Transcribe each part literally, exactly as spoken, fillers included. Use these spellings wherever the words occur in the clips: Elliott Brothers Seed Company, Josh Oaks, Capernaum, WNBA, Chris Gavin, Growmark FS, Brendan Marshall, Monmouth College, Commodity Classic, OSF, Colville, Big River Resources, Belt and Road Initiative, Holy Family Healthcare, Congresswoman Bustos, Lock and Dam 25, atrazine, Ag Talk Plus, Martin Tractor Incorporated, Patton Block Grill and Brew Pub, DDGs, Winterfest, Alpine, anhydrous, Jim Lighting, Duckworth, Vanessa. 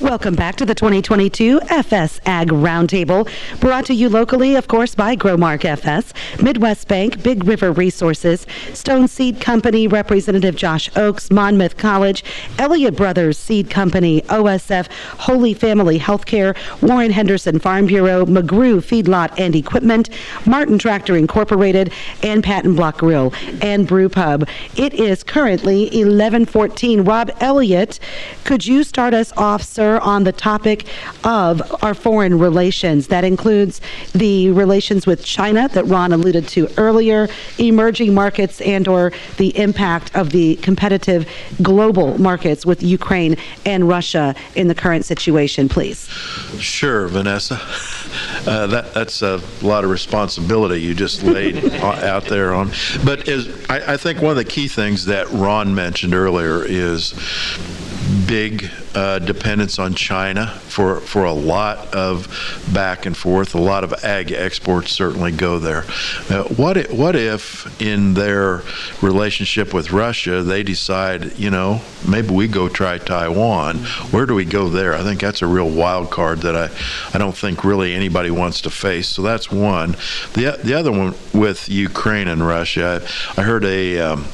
Welcome back to the twenty twenty-two F S Ag Roundtable, brought to you locally, of course, by Growmark F S, Midwest Bank, Big River Resources, Stone Seed Company, Representative Josh Oaks, Monmouth College, Elliott Brothers Seed Company, O S F, Holy Family Healthcare, Warren Henderson Farm Bureau, McGrew Feedlot and Equipment, Martin Tractor Incorporated, and Patton Block Grill and Brew Pub. It is currently eleven fourteen. Rob Elliott, could you start us off, sir, on the topic of our foreign relations? That includes the relations with China that Ron alluded to earlier, emerging markets, and or the impact of the competitive global markets with Ukraine and Russia in the current situation, please. Sure, Vanessa. Uh, that, that's a lot of responsibility you just laid out there on. But as, I, I think one of the key things that Ron mentioned earlier is big uh, dependence on China for, for a lot of back and forth. A lot of ag exports certainly go there. Uh, what, if, what if in their relationship with Russia, they decide, you know, maybe we go try Taiwan. Where do we go there? I think that's a real wild card that I, I don't think really anybody wants to face. So that's one. The, the other one with Ukraine and Russia, I, I heard a... Um,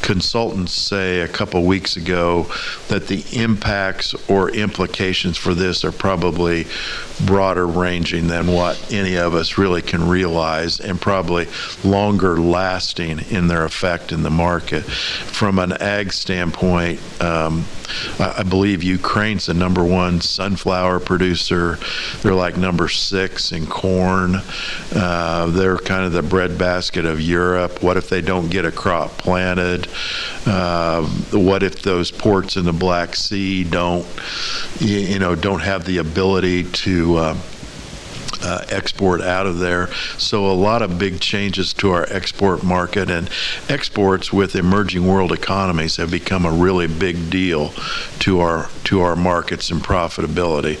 consultants say a couple weeks ago that the impacts or implications for this are probably broader ranging than what any of us really can realize, and probably longer lasting in their effect in the market. From an ag standpoint, um, I believe Ukraine's the number one sunflower producer. They're like number six in corn. Uh, they're kind of the breadbasket of Europe. What if they don't get a crop planted? Uh, what if those ports in the Black Sea don't, you know, don't have the ability to uh, Uh, export out of there? So a lot of big changes to our export market, and exports with emerging world economies have become a really big deal to our to our markets and profitability.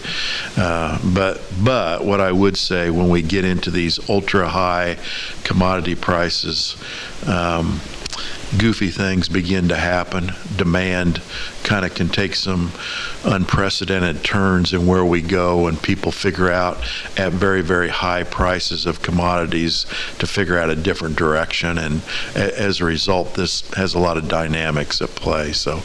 Uh, but but what I would say, when we get into these ultra high commodity prices, um, goofy things begin to happen. Demand kind of can take some unprecedented turns in where we go, and people figure out at very, very high prices of commodities to figure out a different direction. And as a result, this has a lot of dynamics at play. So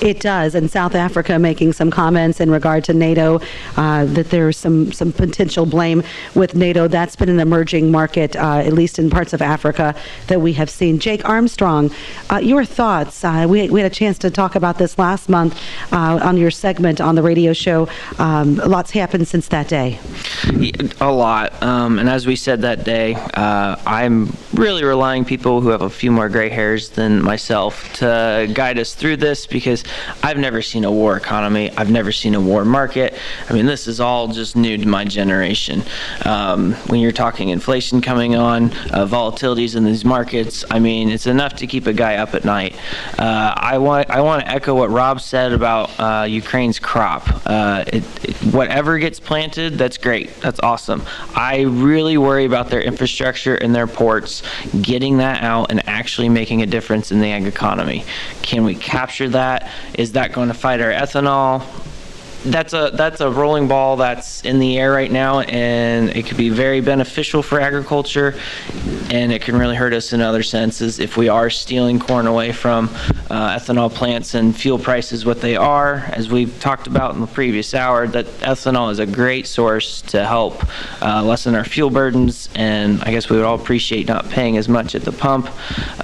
it does. And South Africa making some comments in regard to NATO, uh, that there's some, some potential blame with NATO. That's been an emerging market, uh, at least in parts of Africa, that we have seen. Jake Armstrong, uh, your thoughts. Uh, we, we had a chance to talk about this last month uh, on your segment on the radio show. Um, lots happened since that day. A lot. Um, and as we said that day, uh, I'm really relying people who have a few more gray hairs than myself to guide us through this, because I've never seen a war economy. I've never seen a war market. I mean, this is all just new to my generation. Um, when you're talking inflation coming on, uh, volatilities in these markets, I mean, it's enough to keep a guy up at night. Uh, I want I want to echo what Rob said about uh, Ukraine's crop. Uh, it, it, whatever gets planted, that's great. That's awesome. I really worry about their infrastructure and their ports, getting that out and actually making a difference in the ag economy. Can we capture that? Is that going to fight our ethanol? That's a that's a rolling ball that's in the air right now, and it could be very beneficial for agriculture, and it can really hurt us in other senses if we are stealing corn away from uh, ethanol plants and fuel prices what they are. As we've talked about in the previous hour, that ethanol is a great source to help uh, lessen our fuel burdens, and I guess we would all appreciate not paying as much at the pump.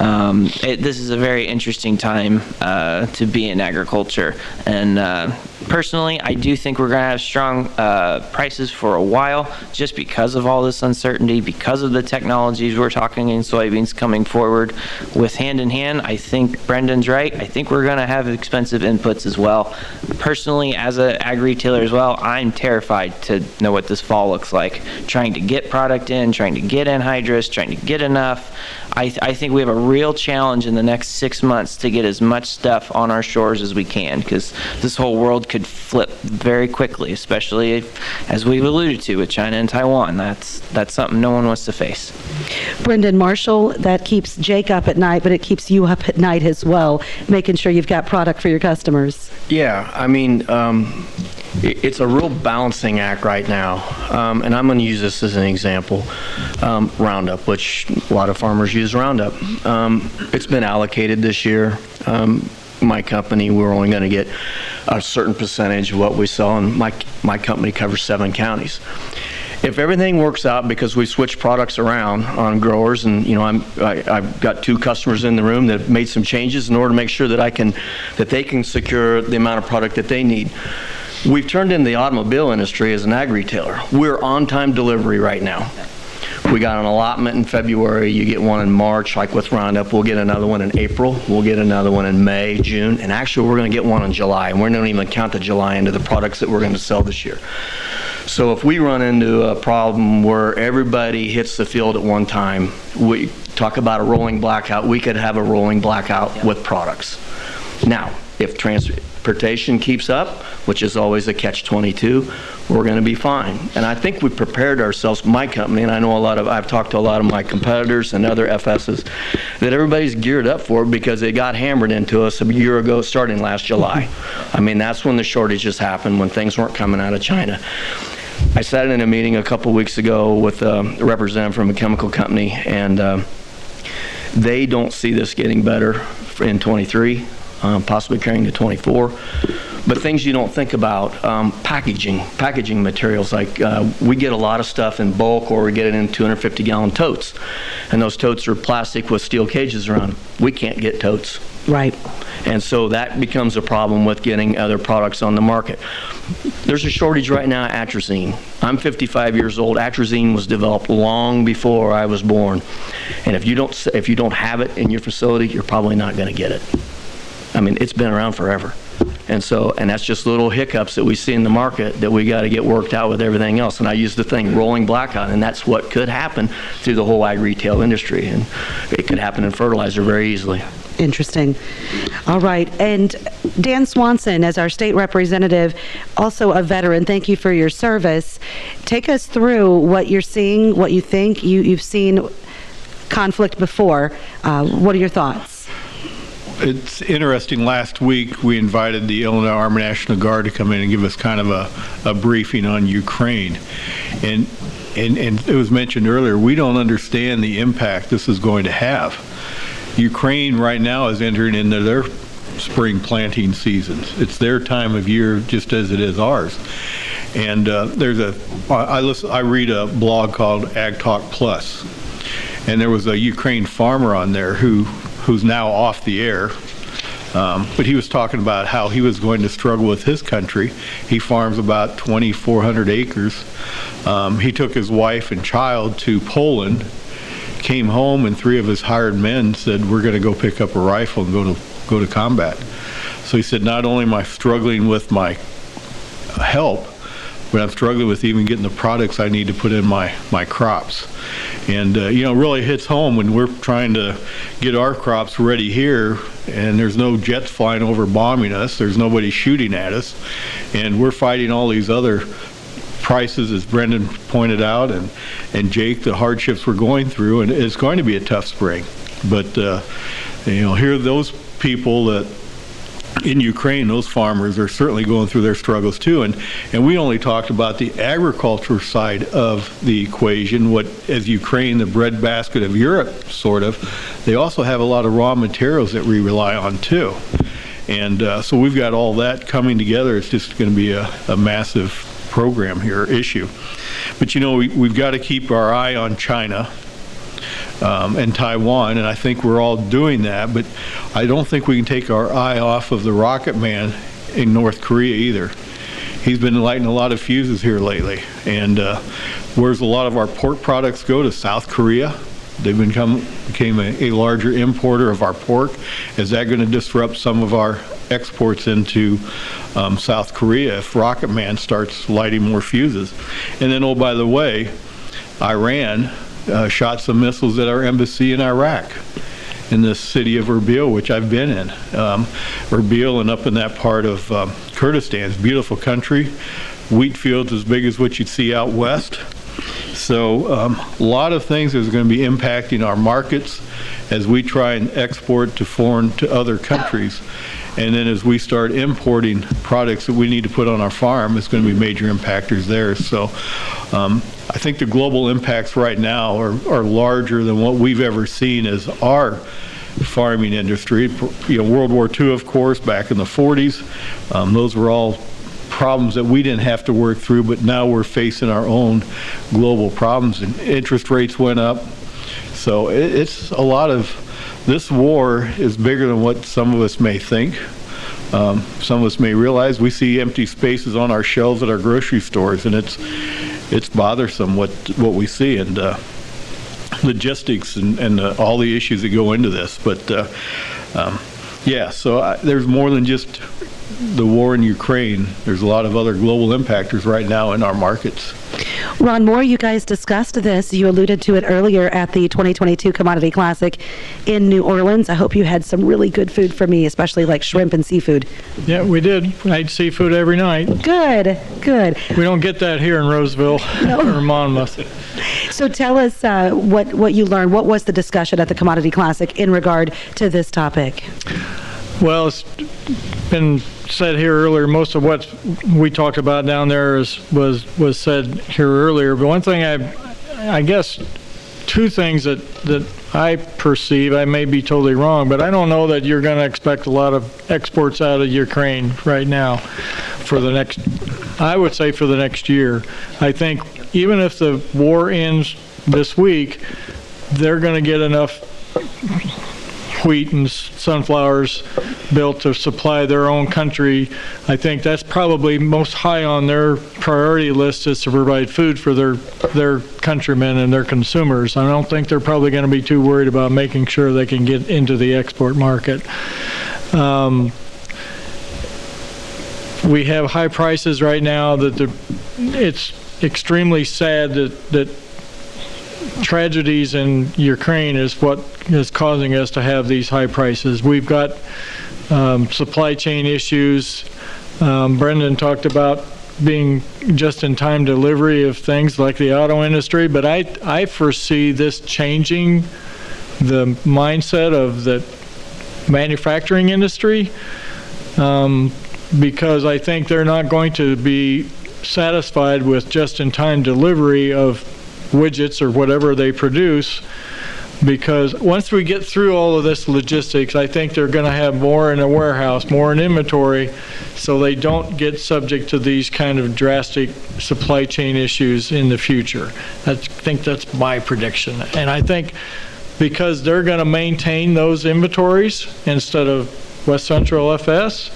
Um, it, this is a very interesting time uh, to be in agriculture, and uh, personally, I do think we're going to have strong uh, prices for a while, just because of all this uncertainty, because of the technologies we're talking in soybeans coming forward with hand in hand. I think Brendan's right. I think we're going to have expensive inputs as well. Personally, as an ag retailer as well, I'm terrified to know what this fall looks like. Trying to get product in, trying to get anhydrous, trying to get enough. I, th- I think we have a real challenge in the next six months to get as much stuff on our shores as we can, because this whole world could flip very quickly, especially as we've alluded to with China and Taiwan. That's that's something no one wants to face. Brendan Marshall, that keeps Jake up at night, but it keeps you up at night as well, making sure you've got product for your customers. Yeah, I mean, um, it's a real balancing act right now, um, and I'm going to use this as an example. Um, Roundup, which a lot of farmers use Roundup. Um, it's been allocated this year. Um, my company, we're only going to get a certain percentage of what we sell, and my, my company covers seven counties. If everything works out, because we switch products around on growers, and you know, I'm, I, I've got two customers in the room that have made some changes in order to make sure that I can, that they can secure the amount of product that they need. We've turned into the automobile industry as an ag retailer. We're on-time delivery right now. We got an allotment in February, you get one in March, like with Roundup. We'll get another one in April, we'll get another one in May, June, and actually we're going to get one in July, and we don't even count the July into the products that we're going to sell this year. So if we run into a problem where everybody hits the field at one time, we talk about a rolling blackout, we could have a rolling blackout yep. with products. Now, if transportation keeps up, which is always a catch twenty-two, we're going to be fine. And I think we prepared ourselves, my company, and I know a lot of, I've talked to a lot of my competitors and other F Ss, that everybody's geared up for it because it got hammered into us a year ago, starting last July. I mean, that's when the shortages happened, when things weren't coming out of China. I sat in a meeting a couple weeks ago with a representative from a chemical company, and uh, they don't see this getting better in twenty-three. Um, possibly carrying to twenty-four, but things you don't think about, um, packaging, packaging materials. Like uh, we get a lot of stuff in bulk, or we get it in two hundred fifty gallon totes, and those totes are plastic with steel cages around them. We can't get totes. Right. And so that becomes a problem with getting other products on the market. There's a shortage right now of atrazine. I'm fifty-five years old. Atrazine was developed long before I was born, and if you don't, if you don't have it in your facility, you're probably not going to get it. I mean, it's been around forever. And so, and that's just little hiccups that we see in the market that we got to get worked out with everything else. And I use the thing rolling blackout, and that's what could happen through the whole ag retail industry. And it could happen in fertilizer very easily. Interesting. All right. And Dan Swanson, as our state representative, also a veteran, thank you for your service. Take us through what you're seeing, what you think. You, you've seen conflict before. Uh, what are your thoughts? It's interesting, last week we invited the Illinois Army National Guard to come in and give us kind of a, a briefing on Ukraine. And, and, and it was mentioned earlier, we don't understand the impact this is going to have. Ukraine right now is entering into their spring planting seasons. It's their time of year just as it is ours. And uh, there's a, I, listen, I read a blog called Ag Talk Plus, and there was a Ukraine farmer on there who who's now off the air, um, but he was talking about how he was going to struggle with his country. He farms about twenty-four hundred acres. Um, he took his wife and child to Poland, came home, and three of his hired men said, we're going to go pick up a rifle and go to, go to combat. So he said, not only am I struggling with my help, but I'm struggling with even getting the products I need to put in my, my crops. And, uh, you know, it really hits home when we're trying to get our crops ready here, and there's no jets flying over bombing us, there's nobody shooting at us, and we're fighting all these other prices, as Brendan pointed out, and, and Jake, the hardships we're going through, and it's going to be a tough spring. But, uh, you know, here are those people that in Ukraine, those farmers are certainly going through their struggles too, and and we only talked about the agriculture side of the equation. What as Ukraine, the breadbasket of Europe, sort of, they also have a lot of raw materials that we rely on too, and uh, so we've got all that coming together. It's just going to be a, a massive program here issue, but you know we, we've got to keep our eye on China. Um, and Taiwan, and I think we're all doing that, but I don't think we can take our eye off of the rocket man in North Korea either. He's been lighting a lot of fuses here lately, and uh, where's a lot of our pork products go to South Korea. They've become, became a, a larger importer of our pork. Is that going to disrupt some of our exports into um, South Korea if rocket man starts lighting more fuses? And then, oh, by the way, Iran Uh, shot some missiles at our embassy in Iraq, in the city of Erbil, which I've been in. Um, Erbil and up in that part of um, Kurdistan's beautiful country, wheat fields as big as what you'd see out west. So um, a lot of things is going to be impacting our markets as we try and export to foreign, to other countries. And then as we start importing products that we need to put on our farm, it's going to be major impactors there. So um, I think the global impacts right now are, are larger than what we've ever seen as our farming industry. You know, World War Two, of course, back in the forties, um, those were all problems that we didn't have to work through, but now we're facing our own global problems, and interest rates went up. So it's a lot of, this war is bigger than what some of us may think. Um, some of us may realize. We see empty spaces on our shelves at our grocery stores, and it's it's bothersome what what we see, and uh, logistics and, and uh, all the issues that go into this. But uh, um, yeah, so I, there's more than just the war in Ukraine. There's a lot of other global impactors right now in our markets. Ron Moore, you guys discussed this. You alluded to it earlier at the twenty twenty-two Commodity Classic in New Orleans. I hope you had some really good food for me, especially like shrimp and seafood. Yeah, we did. I ate seafood every night. Good, good. We don't get that here in Roseville no. or Monmouth. So tell us uh, what, what you learned. What was the discussion at the Commodity Classic in regard to this topic? Well, it's been said here earlier. Most of what we talked about down there is, was was said here earlier. But one thing I, I guess, two things that that I perceive. I may be totally wrong, but I don't know that you're going to expect a lot of exports out of Ukraine right now for the next. I would say for the next year. I think even if the war ends this week, they're going to get enough wheat and sunflowers built to supply their own country. I think that's probably most high on their priority list, is to provide food for their their countrymen and their consumers. I don't think they're probably going to be too worried about making sure they can get into the export market. Um, we have high prices right now. That the it's extremely sad that that tragedies in Ukraine is what is causing us to have these high prices. We've got um, supply chain issues. Um, Brendan talked about being just-in-time delivery of things like the auto industry, but I, I foresee this changing the mindset of the manufacturing industry um, because I think they're not going to be satisfied with just-in-time delivery of widgets or whatever they produce, because once we get through all of this logistics, I think they're going to have more in a warehouse, more in inventory, so they don't get subject to these kind of drastic supply chain issues in the future. That's, I think that's my prediction. And I think because they're going to maintain those inventories instead of West Central F S,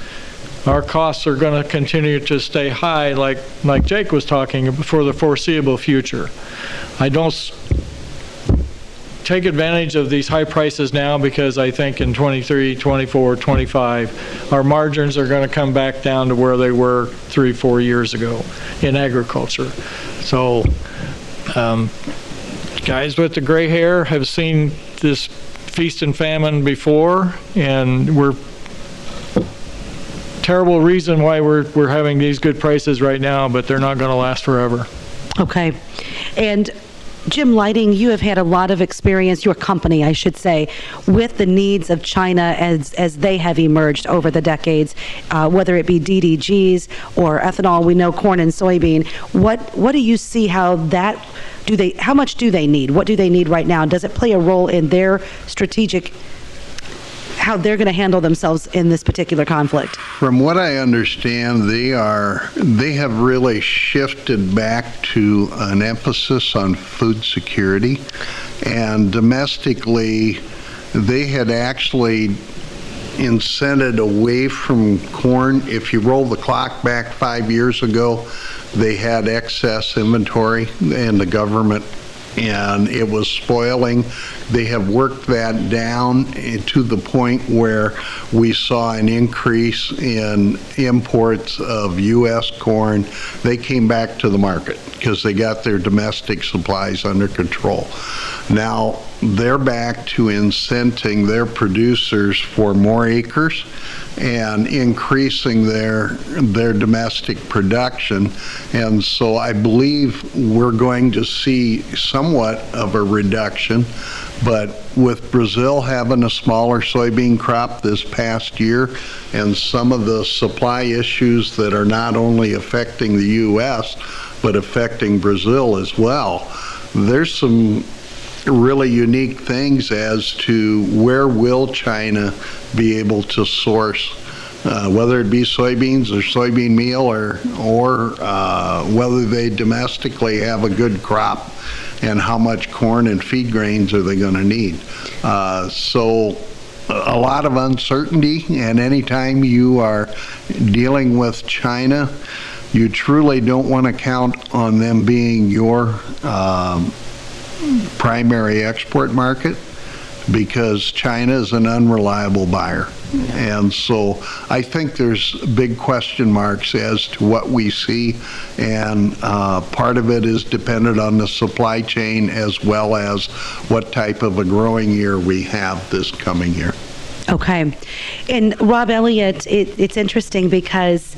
our costs are going to continue to stay high, like like Jake was talking, for the foreseeable future. I don't s take advantage of these high prices now, because I think in twenty-three, twenty-four, twenty-five, our margins are going to come back down to where they were three, four years ago in agriculture. So um, guys with the gray hair have seen this feast and famine before, and we're terrible reason why we're we're having these good prices right now, but they're not going to last forever. Okay. And Jim Lighting, you have had a lot of experience, your company, I should say, with the needs of China as as they have emerged over the decades, uh, whether it be D D Gs or ethanol. We know corn and soybean. What what do you see? How that do they? How much do they need? What do they need right now? Does it play a role in their strategic? How they're going to handle themselves in this particular conflict? From what I understand, they are they have really shifted back to an emphasis on food security, and domestically they had actually incented away from corn. If you roll the clock back five years ago, they had excess inventory in the government, and it was spoiling. They have worked that down to the point where we saw an increase in imports of U S corn. They came back to the market because they got their domestic supplies under control. Now, they're back to incenting their producers for more acres and increasing their their domestic production. And so I believe we're going to see somewhat of a reduction, but with Brazil having a smaller soybean crop this past year and some of the supply issues that are not only affecting the U S but affecting Brazil as well, there's some really unique things as to where will China be able to source, uh, whether it be soybeans or soybean meal, or or uh, whether they domestically have a good crop, and how much corn and feed grains are they going to need. Uh, so a lot of uncertainty, and anytime you are dealing with China, you truly don't want to count on them being your um, primary export market, because China is an unreliable buyer. Yeah. And so I think there's big question marks as to what we see, and uh, part of it is dependent on the supply chain as well as what type of a growing year we have this coming year. Okay. And Rob Elliott, it, it's interesting because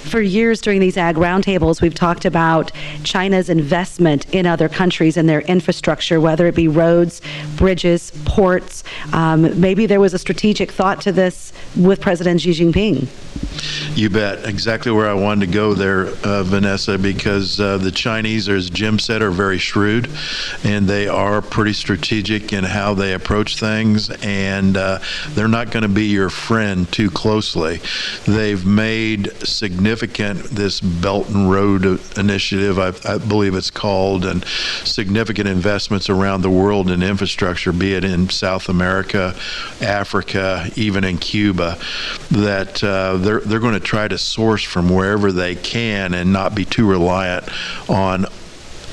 for years during these ag roundtables, we've talked about China's investment in other countries and their infrastructure, whether it be roads, bridges, ports. Um, maybe there was a strategic thought to this with President Xi Jinping. You bet. Exactly where I wanted to go there, uh, Vanessa, because uh, the Chinese, as Jim said, are very shrewd, and they are pretty strategic in how they approach things, and uh, they're not going to be your friend too closely. They've made significant Significant this Belt and Road Initiative, I, I believe it's called, and significant investments around the world in infrastructure, be it in South America, Africa, even in Cuba, that uh, they're they're going to try to source from wherever they can and not be too reliant on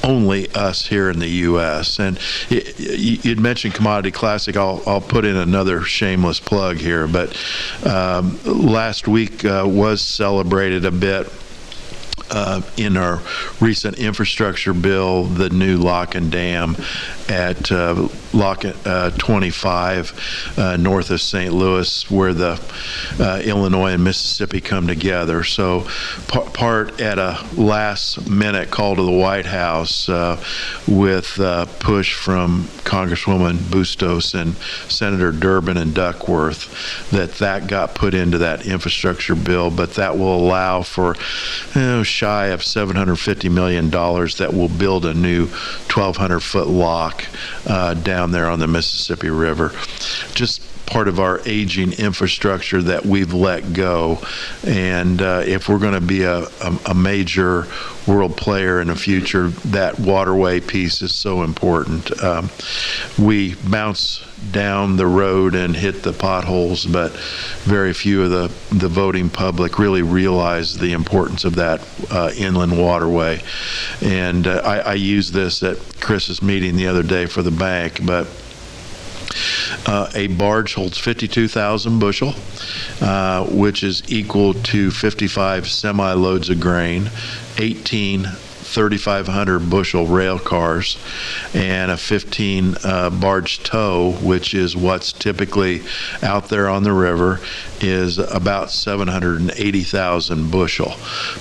only us here in the U S. And it, you'd mentioned Commodity Classic. I'll, I'll put in another shameless plug here, but um, last week uh, was celebrated a bit Uh, in our recent infrastructure bill, the new Lock and Dam at uh, Lock uh, twenty-five uh, north of Saint Louis, where the uh, Illinois and Mississippi come together. So par- part at a last-minute call to the White House uh, with uh, push from Congresswoman Bustos and Senator Durbin and Duckworth, that that got put into that infrastructure bill, but that will allow for, you know, shy of seven hundred fifty million dollars that will build a new twelve hundred foot lock uh, down there on the Mississippi River. Just part of our aging infrastructure that we've let go. And uh, if we're going to be a, a, a major world player in the future, that waterway piece is so important. Um, we bounce down the road and hit the potholes, but very few of the, the voting public really realize the importance of that uh, inland waterway. And uh, I, I used this at Chris's meeting the other day for the bank, but Uh, a barge holds fifty-two thousand bushel, uh, which is equal to fifty-five semi-loads of grain, eighteen thirty-five hundred bushel rail cars, and a fifteen uh, barge tow, which is what's typically out there on the river, is about seven hundred eighty thousand bushel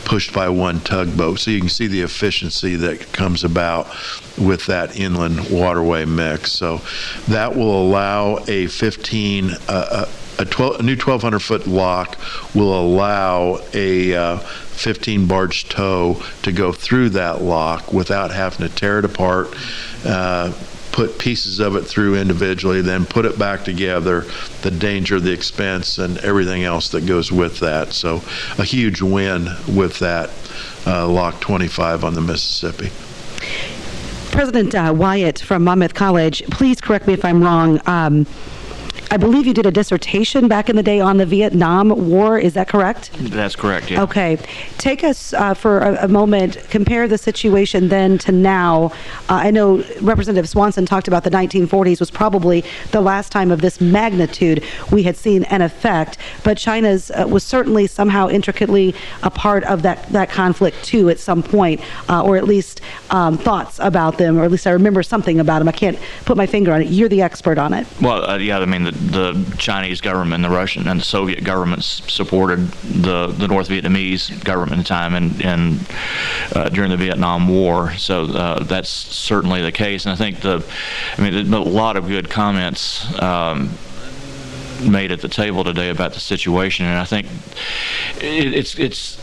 pushed by one tugboat. So you can see the efficiency that comes about with that inland waterway mix. So that will allow a fifteen uh, uh, A, twelve, a new twelve hundred foot lock will allow a uh, fifteen barge tow to go through that lock without having to tear it apart, uh, put pieces of it through individually, then put it back together, the danger, the expense, and everything else that goes with that. So a huge win with that uh, Lock twenty-five on the Mississippi. President uh, Wyatt from Monmouth College, please correct me if I'm wrong. Um, I believe you did a dissertation back in the day on the Vietnam War. Is that correct? That's correct, yeah. Okay. Take us uh, for a, a moment, compare the situation then to now. Uh, I know Representative Swanson talked about the nineteen forties was probably the last time of this magnitude we had seen an effect, but China's uh, was certainly somehow intricately a part of that, that conflict too at some point, uh, or at least um, thoughts about them, or at least I remember something about them. I can't put my finger on it. You're the expert on it. Well, uh, yeah, I mean, the, the Chinese government, the Russian and the Soviet governments supported the, the North Vietnamese government at the time and, and uh, during the Vietnam War. So uh, that's certainly the case. And I think the, I mean, there's been a lot of good comments um, made at the table today about the situation. And I think it, it's, it's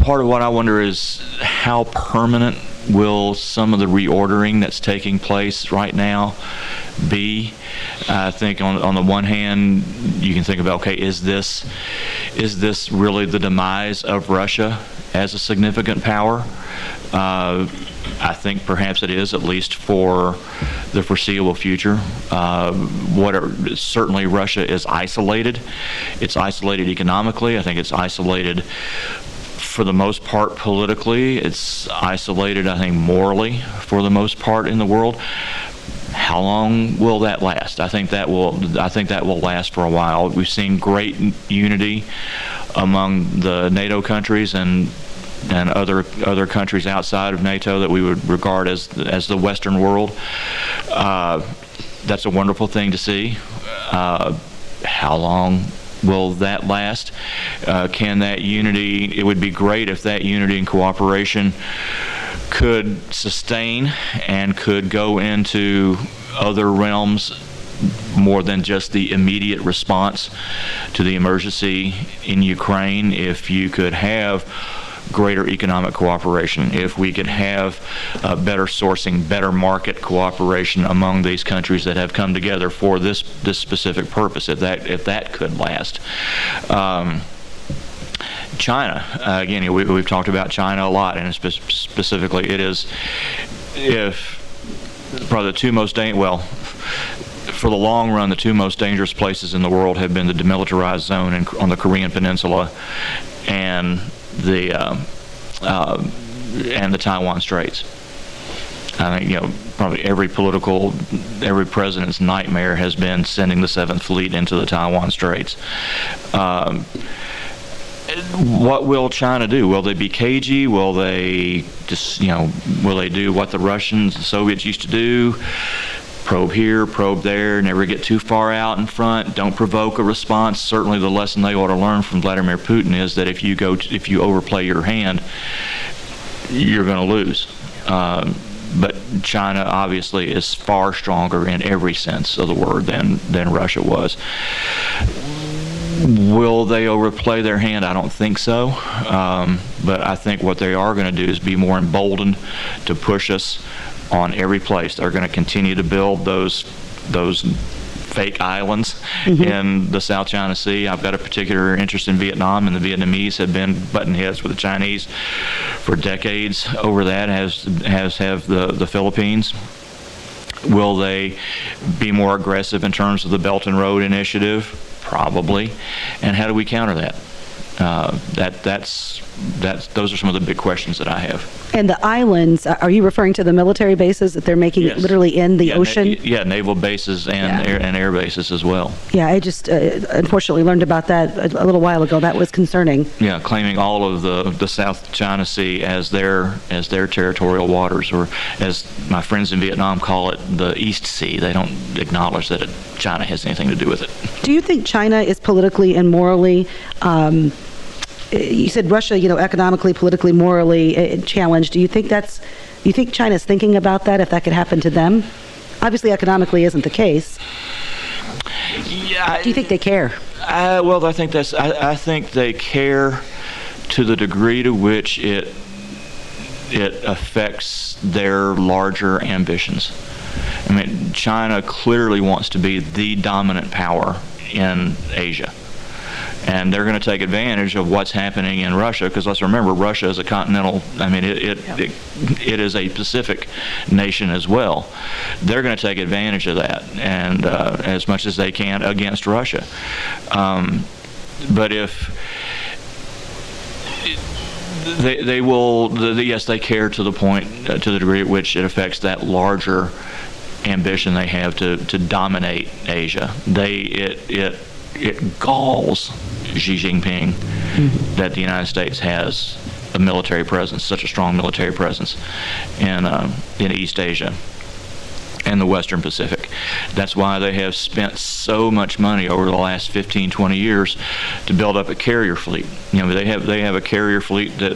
part of what I wonder is how permanent will some of the reordering that's taking place right now be? I think on on the one hand, you can think about, okay, is this is this really the demise of Russia as a significant power? Uh, I think perhaps it is, at least for the foreseeable future. Uh, what are, certainly Russia is isolated. It's isolated economically. I think it's isolated for the most part politically. It's isolated, I think, morally for the most part in the world. How long will that last? I think that will I think that will last for a while. We've seen great unity among the NATO countries and and other other countries outside of NATO that we would regard as as the Western world. Uh, that's a wonderful thing to see. Uh, how long will that last? Uh, can that unity, it would be great if that unity and cooperation could sustain and could go into other realms more than just the immediate response to the emergency in Ukraine. If you could have greater economic cooperation, if we could have uh, better sourcing, better market cooperation among these countries that have come together for this this specific purpose, if that if that could last. Um, China, uh, again, we, we've talked about China a lot, and spe- specifically, it is if probably the two most dang- well. For the long run, the two most dangerous places in the world have been the demilitarized zone in, on the Korean Peninsula, and the uh, uh, and the Taiwan Straits. I think, you know, probably every political, every president's nightmare has been sending the seventh Fleet into the Taiwan Straits. Um, what will China do? Will they be cagey? Will they just, you know, will they do what the Russians and Soviets used to do? Probe here, probe there, never get too far out in front, don't provoke a response. Certainly the lesson they ought to learn from Vladimir Putin is that if you go, to, if you overplay your hand, you're going to lose. Um, but China obviously is far stronger in every sense of the word than, than Russia was. Will they overplay their hand? I don't think so. Um, but I think what they are going to do is be more emboldened to push us on every place. They're going to continue to build those those fake islands mm-hmm. in the South China Sea. I've got a particular interest in Vietnam, and the Vietnamese have been butting heads with the Chinese for decades over that, as, as have the, the Philippines. Will they be more aggressive in terms of the Belt and Road Initiative? Probably. And how do we counter that? Uh, that that's that's those are some of the big questions that I have. And the islands, are you referring to the military bases that they're making yes. literally in the yeah, ocean? Na- yeah, naval bases and yeah. air and air bases as well. Yeah, I just uh, unfortunately learned about that a little while ago. That was concerning. Yeah, claiming all of the, the South China Sea as their as their territorial waters, or as my friends in Vietnam call it, the East Sea. They don't acknowledge that it, China has anything to do with it. Do you think China is politically and morally? Um, You said Russia, you know, economically, politically, morally challenged. Do you think that's, you think China's thinking about that, if that could happen to them? Obviously, economically isn't the case. Yeah. Do you think they care? Uh, well, I think that's, I, I think they care to the degree to which it, it affects their larger ambitions. I mean, China clearly wants to be the dominant power in Asia. and they're going to take advantage of what's happening in Russia, because let's remember, Russia is a continental, I mean, it it, yeah. it it is a Pacific nation as well. They're going to take advantage of that, and uh, as much as they can against Russia. Um, but if they they will, the, the, yes, they care to the point, uh, to the degree at which it affects that larger ambition they have to to dominate Asia. They it it. It galls Xi Jinping mm-hmm. that the United States has a military presence, such a strong military presence in, uh, in East Asia and the Western Pacific. That's why they have spent so much money over the last fifteen, twenty years to build up a carrier fleet. You know, they have, they have a carrier fleet that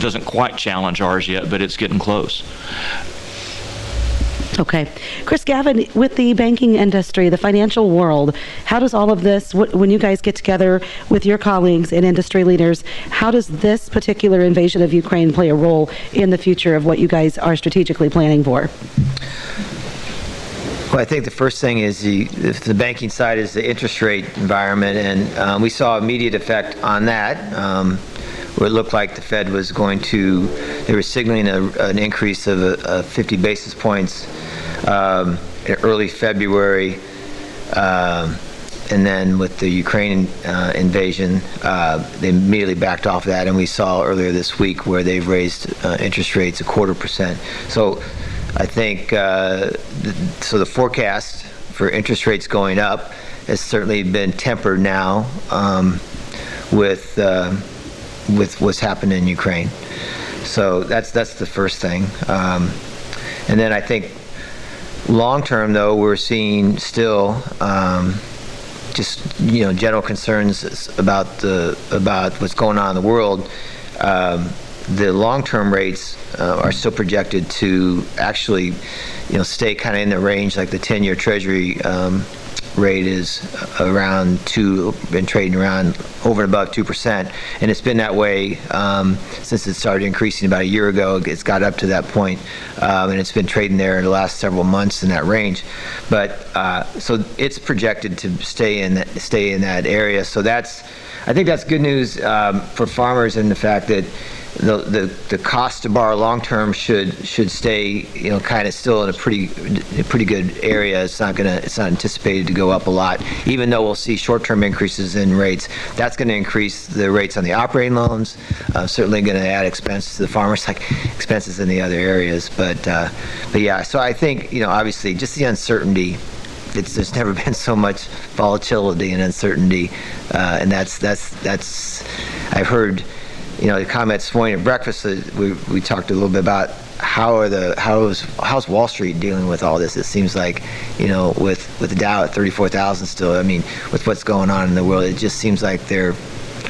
doesn't quite challenge ours yet, but it's getting close. Okay. Chris Gavin, with the banking industry, the financial world, how does all of this, wh- when you guys get together with your colleagues and industry leaders, how does this particular invasion of Ukraine play a role in the future of what you guys are strategically planning for? Well, I think the first thing is the, the banking side is the interest rate environment, and um, we saw immediate effect on that. Um, where it looked like the Fed was going to, they were signaling a, an increase of a, a fifty basis points um, in early February, um, and then with the Ukraine uh, invasion, uh, they immediately backed off that, and we saw earlier this week where they've raised uh, interest rates a quarter percent. So I think, uh, th- so the forecast for interest rates going up has certainly been tempered now um, with, uh, with what's happened in Ukraine. So that's that's the first thing. Um, and then I think long term, though, we're seeing still um, just, you know, general concerns about the about what's going on in the world. Um, the long term rates uh, are still projected to actually, you know, stay kind of in the range, like the ten-year Treasury um, rate is around two, been trading around over and above two percent, and it's been that way um, since it started increasing about a year ago. It's got up to that point, um, and it's been trading there in the last several months in that range. But uh, so it's projected to stay in that, stay in that area. So that's, I think that's good news um, for farmers, in the fact that the the, the cost to borrow long term should should stay, you know, kind of still in a pretty a pretty good area. It's not gonna it's not anticipated to go up a lot, even though we'll see short term increases in rates. That's going to increase the rates on the operating loans. Uh, certainly going to add expenses to the farmers, like expenses in the other areas. But uh, but yeah, so I think, you know, obviously just the uncertainty. It's, there's never been so much volatility and uncertainty, uh, and that's that's that's. I've heard, you know, the comments this morning at breakfast. Uh, we we talked a little bit about how are the how is how's Wall Street dealing with all this. It seems like, you know, with with the Dow at thirty-four thousand still. I mean, with what's going on in the world, it just seems like they're.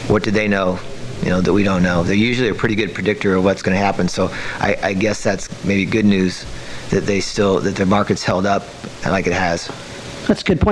What do they know? You know, that we don't know. They're usually a pretty good predictor of what's going to happen. So I, I guess that's maybe good news that they still that the market's held up like it has. That's a good point.